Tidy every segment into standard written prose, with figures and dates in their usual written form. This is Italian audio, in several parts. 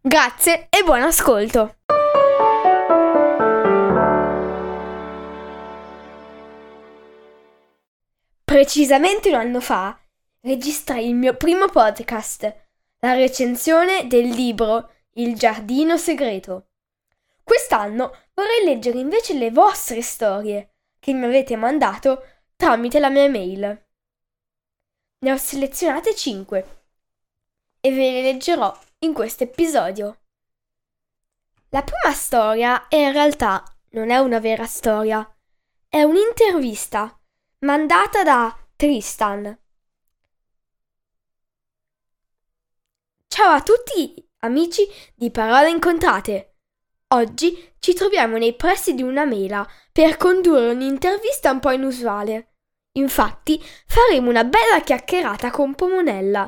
Grazie e buon ascolto! Precisamente un anno fa registrai il mio primo podcast, la recensione del libro Il giardino segreto. Quest'anno vorrei leggere invece le vostre storie che mi avete mandato tramite la mia mail. Ne ho selezionate 5 e ve le leggerò in questo episodio. La prima storia in realtà non è una vera storia, è un'intervista mandata da Tristan. Ciao a tutti amici di Parole Incontrate. Oggi ci troviamo nei pressi di una mela per condurre un'intervista un po' inusuale. Infatti faremo una bella chiacchierata con Pomonella,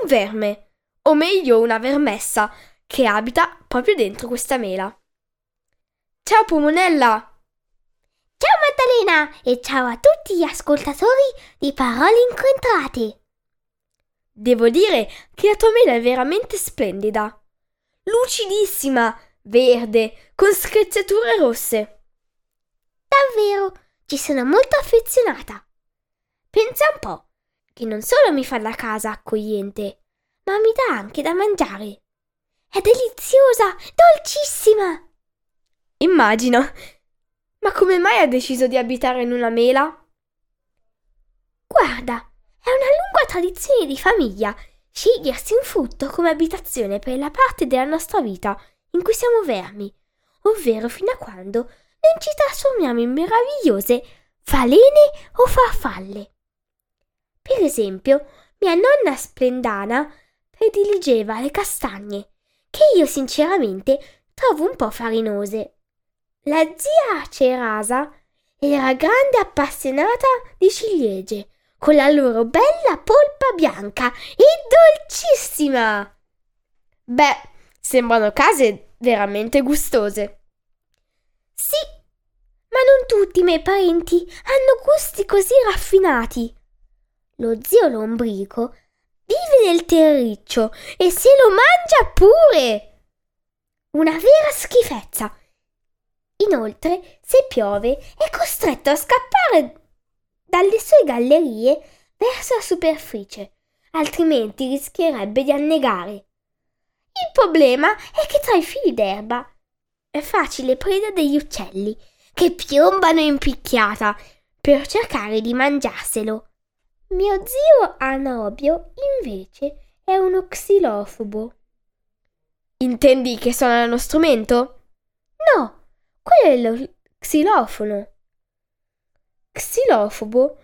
un verme, o meglio una vermessa, che abita proprio dentro questa mela. Ciao Pomonella! Ciao Maddalena e ciao a tutti gli ascoltatori di Parole Incontrate! Devo dire che la tua mela è veramente splendida, lucidissima, verde, con screzzature rosse. Davvero, ci sono molto affezionata. Pensa un po', che non solo mi fa la casa accogliente, ma mi dà anche da mangiare. È deliziosa, dolcissima! Immagino. Ma come mai ha deciso di abitare in una mela? Guarda, è una lunga tradizione di famiglia scegliersi un frutto come abitazione per la parte della nostra vita in cui siamo vermi, ovvero fino a quando non ci trasformiamo in meravigliose falene o farfalle. Per esempio, mia nonna Splendana prediligeva le castagne, che io sinceramente trovo un po' farinose. La zia Cerasa era grande appassionata di ciliegie, con la loro bella polpa bianca e dolcissima. Beh, sembrano case veramente gustose. Sì, ma non tutti i miei parenti hanno gusti così raffinati. Lo zio Lombrico vive nel terriccio e se lo mangia pure! Una vera schifezza. Inoltre, se piove, è costretto a scappare dalle sue gallerie verso la superficie, altrimenti rischierebbe di annegare. Il problema è che tra i fili d'erba è facile preda degli uccelli che piombano in picchiata per cercare di mangiarselo. Mio zio Anobio, invece, è uno xilofobo. Intendi che suona uno strumento? No, quello è lo xilofono. Xilofobo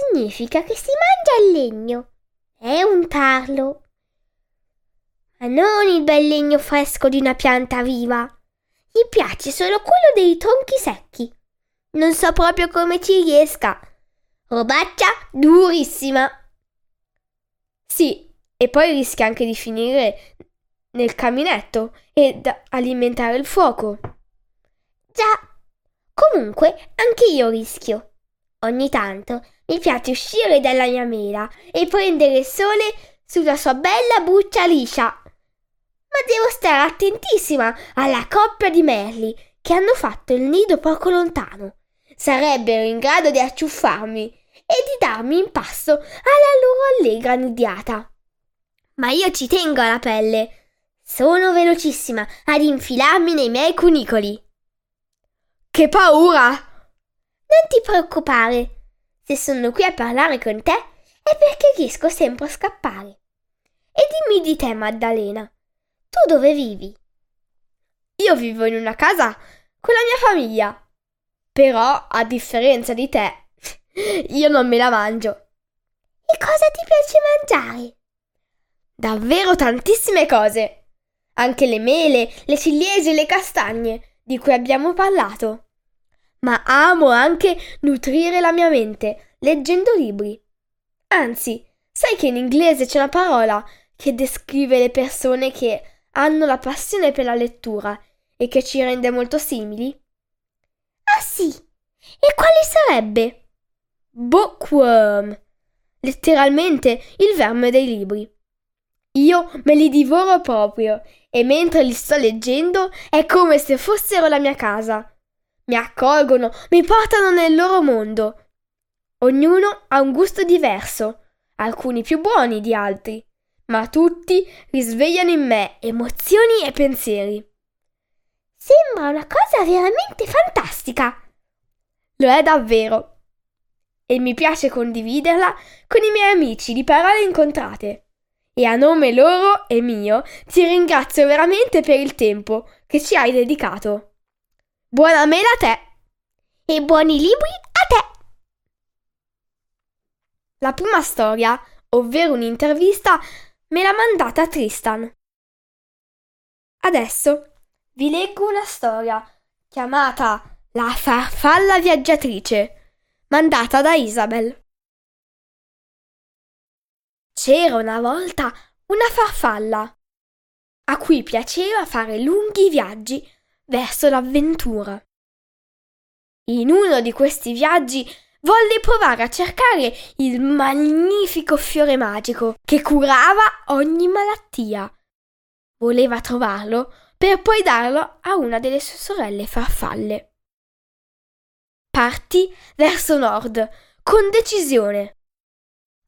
significa che si mangia il legno. È un tarlo. Ma non il bel legno fresco di una pianta viva. Gli piace solo quello dei tronchi secchi. Non so proprio come ci riesca. Robaccia durissima. Sì, e poi rischia anche di finire nel caminetto e alimentare il fuoco. Già, comunque anche io rischio. Ogni tanto mi piace uscire dalla mia mela e prendere il sole sulla sua bella buccia liscia. Ma devo stare attentissima alla coppia di merli che hanno fatto il nido poco lontano. Sarebbero in grado di acciuffarmi e di darmi in pasto alla loro allegra nidiata. Ma io ci tengo alla pelle. Sono velocissima ad infilarmi nei miei cunicoli. Che paura! Non ti preoccupare. Se sono qui a parlare con te è perché riesco sempre a scappare. E dimmi di te, Maddalena. Tu dove vivi? Io vivo in una casa con la mia famiglia. Però, a differenza di te, io non me la mangio. E cosa ti piace mangiare? davvero tantissime cose. Anche le mele, le ciliegie, le castagne, di cui abbiamo parlato. Ma amo anche nutrire la mia mente, leggendo libri. Anzi, sai che in inglese c'è una parola che descrive le persone che hanno la passione per la lettura e che ci rende molto simili? Ah sì! E quale sarebbe? Bookworm! Letteralmente il verme dei libri. Io me li divoro proprio e mentre li sto leggendo è come se fossero la mia casa. Mi accolgono, mi portano nel loro mondo. Ognuno ha un gusto diverso, alcuni più buoni di altri, ma tutti risvegliano in me emozioni e pensieri. Sembra una cosa veramente fantastica. Lo è davvero. E mi piace condividerla con i miei amici di Parole Incontrate. E a nome loro e mio ti ringrazio veramente per il tempo che ci hai dedicato. Buona mela a te! E buoni libri a te! La prima storia, ovvero un'intervista, me l'ha mandata Tristan. Adesso vi leggo una storia chiamata La Farfalla Viaggiatrice, mandata da Isabel. C'era una volta una farfalla a cui piaceva fare lunghi viaggi verso l'avventura. In uno di questi viaggi volle provare a cercare il magnifico fiore magico che curava ogni malattia. Voleva trovarlo per poi darlo a una delle sue sorelle farfalle. Partì verso nord con decisione.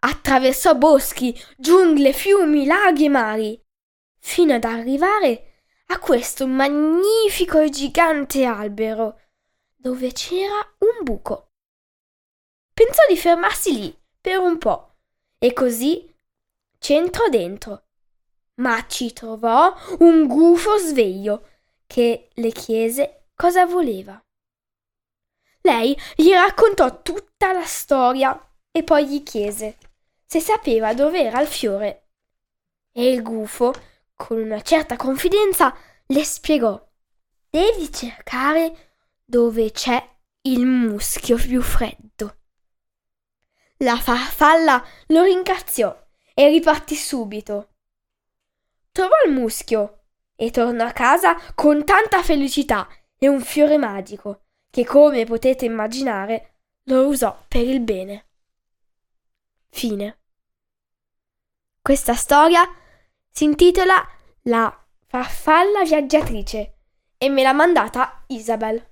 Attraversò boschi, giungle, fiumi, laghi e mari, fino ad arrivare a questo magnifico e gigante albero, dove c'era un buco. Pensò di fermarsi lì per un po', e così c'entrò dentro. Ma ci trovò un gufo sveglio, che le chiese cosa voleva. Lei gli raccontò tutta la storia e poi gli chiese se sapeva dove era il fiore. E il gufo, con una certa confidenza, le spiegò: devi cercare dove c'è il muschio più freddo. La farfalla lo ringraziò e ripartì subito. Trovò il muschio e tornò a casa con tanta felicità e un fiore magico che, come potete immaginare, lo usò per il bene. Fine. Questa storia si intitola La farfalla viaggiatrice e me l'ha mandata Isabel.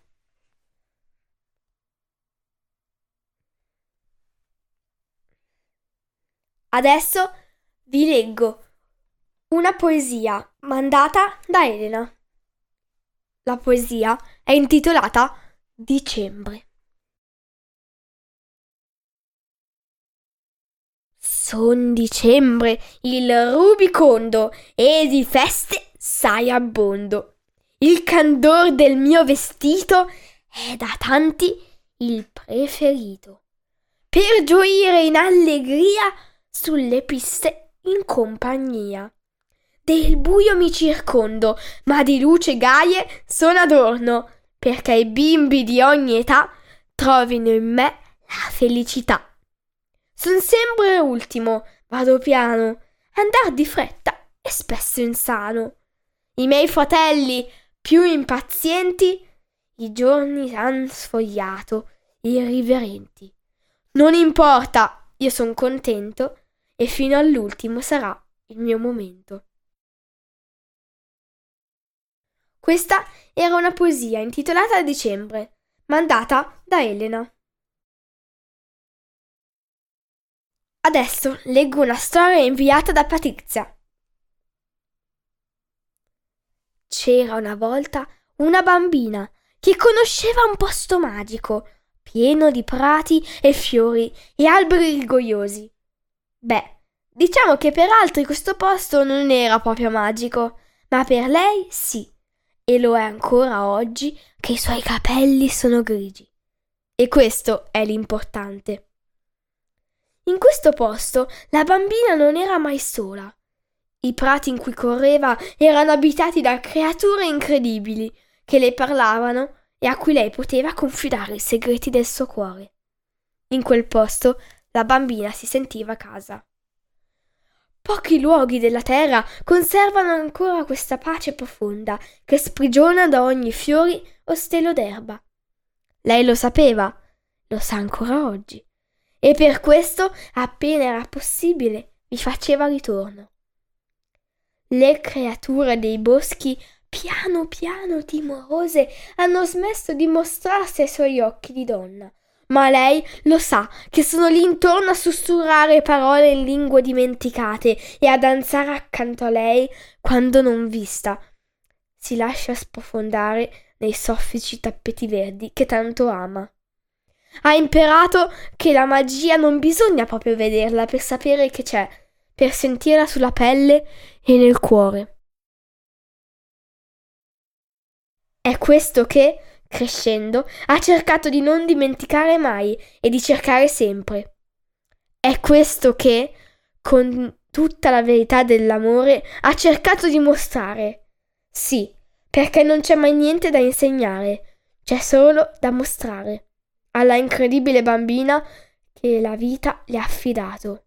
Adesso vi leggo una poesia mandata da Elena. La poesia è intitolata Dicembre. Son dicembre, il rubicondo, e di feste sai abbondo. Il candor del mio vestito è da tanti il preferito. Per gioire in allegria sulle piste in compagnia. Del buio mi circondo, ma di luce gaie sono adorno, perché i bimbi di ogni età trovino in me la felicità. Son sempre ultimo, vado piano, andar di fretta è spesso insano. I miei fratelli, più impazienti, i giorni han sfogliato, irriverenti. Non importa, io son contento e fino all'ultimo sarà il mio momento. Questa era una poesia intitolata A Dicembre, mandata da Elena. Adesso leggo una storia inviata da Patrizia. C'era una volta una bambina che conosceva un posto magico, pieno di prati e fiori e alberi rigogliosi. Beh, diciamo che per altri questo posto non era proprio magico, ma per lei sì, e lo è ancora oggi che i suoi capelli sono grigi. E questo è l'importante. In questo posto la bambina non era mai sola. I prati in cui correva erano abitati da creature incredibili che le parlavano e a cui lei poteva confidare i segreti del suo cuore. In quel posto la bambina si sentiva a casa. Pochi luoghi della terra conservano ancora questa pace profonda che sprigiona da ogni fiore o stelo d'erba. Lei lo sapeva, lo sa ancora oggi, e per questo appena era possibile vi faceva ritorno. Le creature dei boschi, piano piano timorose, hanno smesso di mostrarsi ai suoi occhi di donna, ma lei lo sa che sono lì intorno a sussurrare parole in lingue dimenticate e a danzare accanto a lei quando non vista. Si lascia sprofondare nei soffici tappeti verdi che tanto ama. Ha imparato che la magia non bisogna proprio vederla per sapere che c'è, per sentirla sulla pelle e nel cuore. È questo che, crescendo, ha cercato di non dimenticare mai e di cercare sempre. È questo che, con tutta la verità dell'amore, ha cercato di mostrare. Sì, perché non c'è mai niente da insegnare, c'è solo da mostrare alla incredibile bambina che la vita le ha affidato.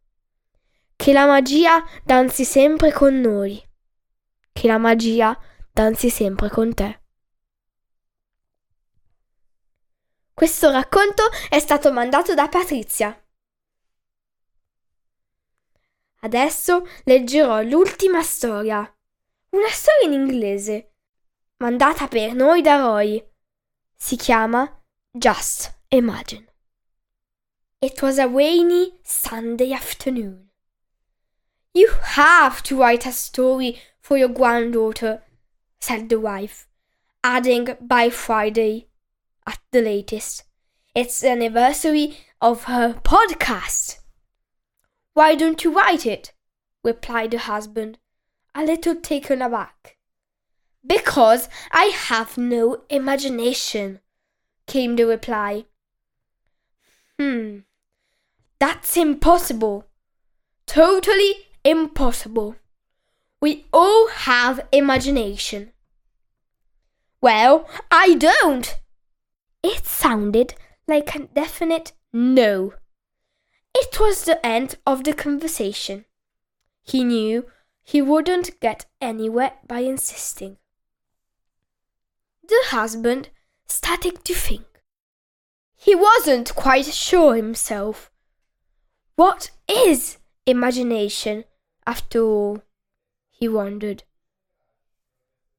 Che la magia danzi sempre con noi. Che la magia danzi sempre con te. Questo racconto è stato mandato da Patrizia. Adesso leggerò l'ultima storia. Una storia in inglese, mandata per noi da Roy. Si chiama Just Imagine. It was a rainy Sunday afternoon. You have to write a story for your granddaughter, said the wife, adding by Friday, at the latest. It's the anniversary of her podcast. Why don't you write it? Replied the husband, a little taken aback. Because I have no imagination, came the reply. That's impossible. Totally impossible. We all have imagination. Well, I don't. It sounded like a definite no. It was the end of the conversation. He knew he wouldn't get anywhere by insisting. The husband started to think. He wasn't quite sure himself. What is imagination? After all, he wondered.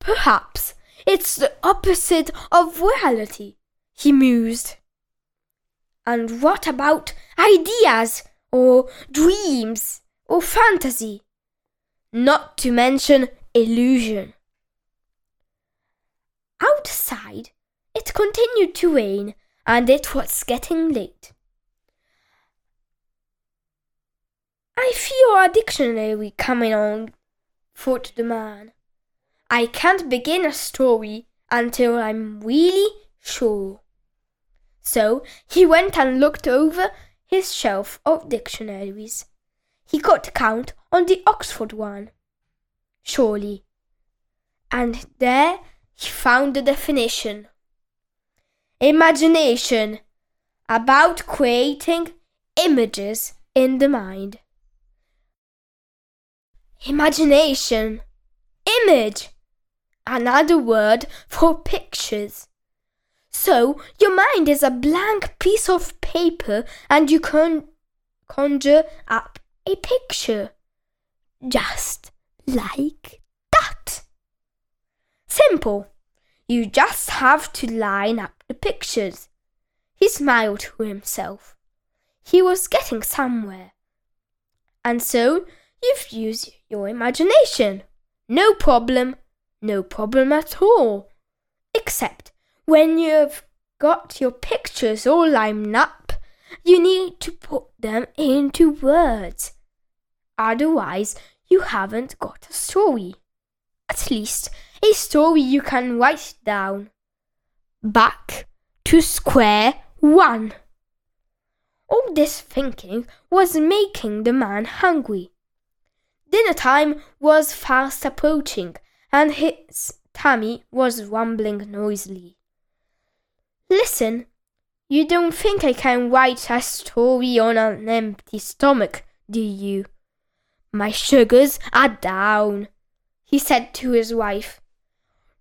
Perhaps it's the opposite of reality, he mused. And what about ideas, or dreams, or fantasy? Not to mention illusion. Outside, it continued to rain, and it was getting late. I feel a dictionary coming on, thought the man. I can't begin a story until I'm really sure. So he went and looked over his shelf of dictionaries. He got count on the Oxford one, surely. And there he found the definition. Imagination, about creating images in the mind. Imagination, image, another word for pictures. So your mind is a blank piece of paper and you can conjure up a picture. Just like that. Simple. You just have to line up the pictures. He smiled to himself. He was getting somewhere. And so you've used your imagination. No problem at all. Except when you've got your pictures all lined up, you need to put them into words. Otherwise, you haven't got a story. At least, a story you can write down. Back to square one. All this thinking was making the man hungry. Dinner time was fast approaching, and his tummy was rumbling noisily. "Listen, you don't think I can write a story on an empty stomach, do you? My sugars are down," he said to his wife.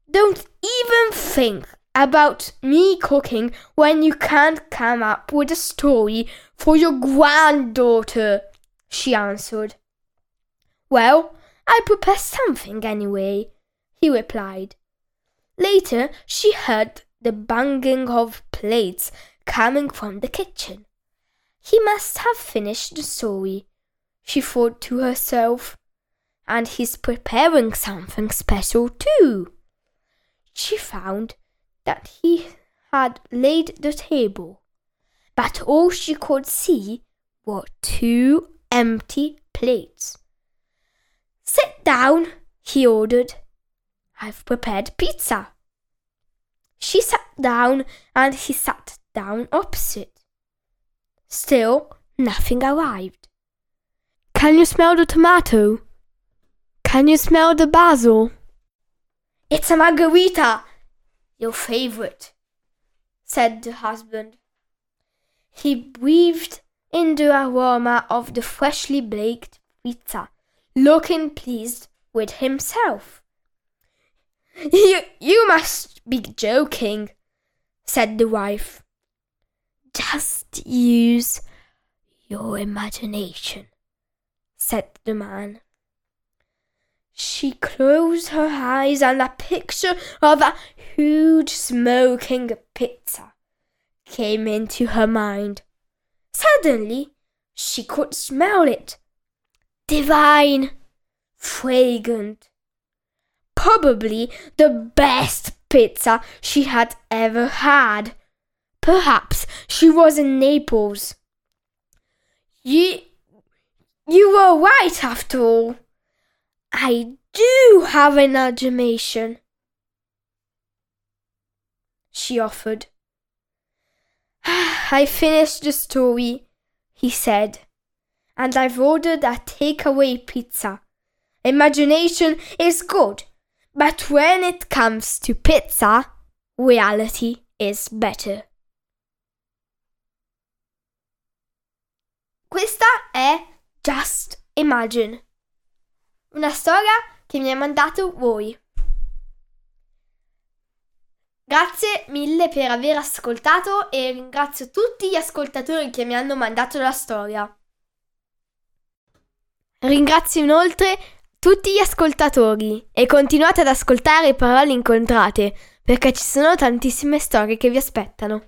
"Don't even think about me cooking when you can't come up with a story for your granddaughter," she answered. "Well, I prepared something anyway," he replied. Later she heard the banging of plates coming from the kitchen. "He must have finished the story," she thought to herself, "and he's preparing something special too." She found that he had laid the table, but all she could see were two empty plates. "Sit down," he ordered. "I've prepared pizza." She sat down and he sat down opposite. Still, nothing arrived. "Can you smell the tomato? Can you smell the basil?" "It's a margherita, your favorite," said the husband. He breathed in the aroma of the freshly baked pizza, looking pleased with himself. You must be joking," said the wife. "Just use your imagination," said the man. She closed her eyes and a picture of a huge smoking pizza came into her mind. Suddenly, she could smell it. Divine, fragrant. Probably the best pizza she had ever had. Perhaps she was in Naples. You were right after all. I do have an imagination," she offered. "I finished the story," he said, "and I've ordered a takeaway pizza. Imagination is good, but when it comes to pizza, reality is better." Questa è Just Imagine, una storia che mi ha mandato voi. Grazie mille per aver ascoltato e ringrazio tutti gli ascoltatori che mi hanno mandato la storia. Ringrazio inoltre tutti gli ascoltatori e continuate ad ascoltare Parole Incontrate perché ci sono tantissime storie che vi aspettano.